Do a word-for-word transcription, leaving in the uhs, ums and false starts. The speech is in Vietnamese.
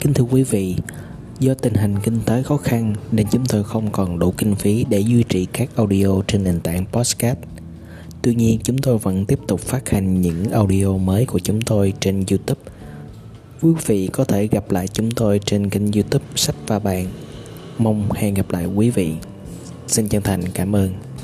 Kính thưa quý vị, do tình hình kinh tế khó khăn nên chúng tôi không còn đủ kinh phí để duy trì các audio trên nền tảng podcast. Tuy nhiên, chúng tôi vẫn tiếp tục phát hành những audio mới của chúng tôi trên YouTube. Quý vị có thể gặp lại chúng tôi trên kênh YouTube Sách và Bàn. Mong hẹn gặp lại quý vị. Xin chân thành cảm ơn.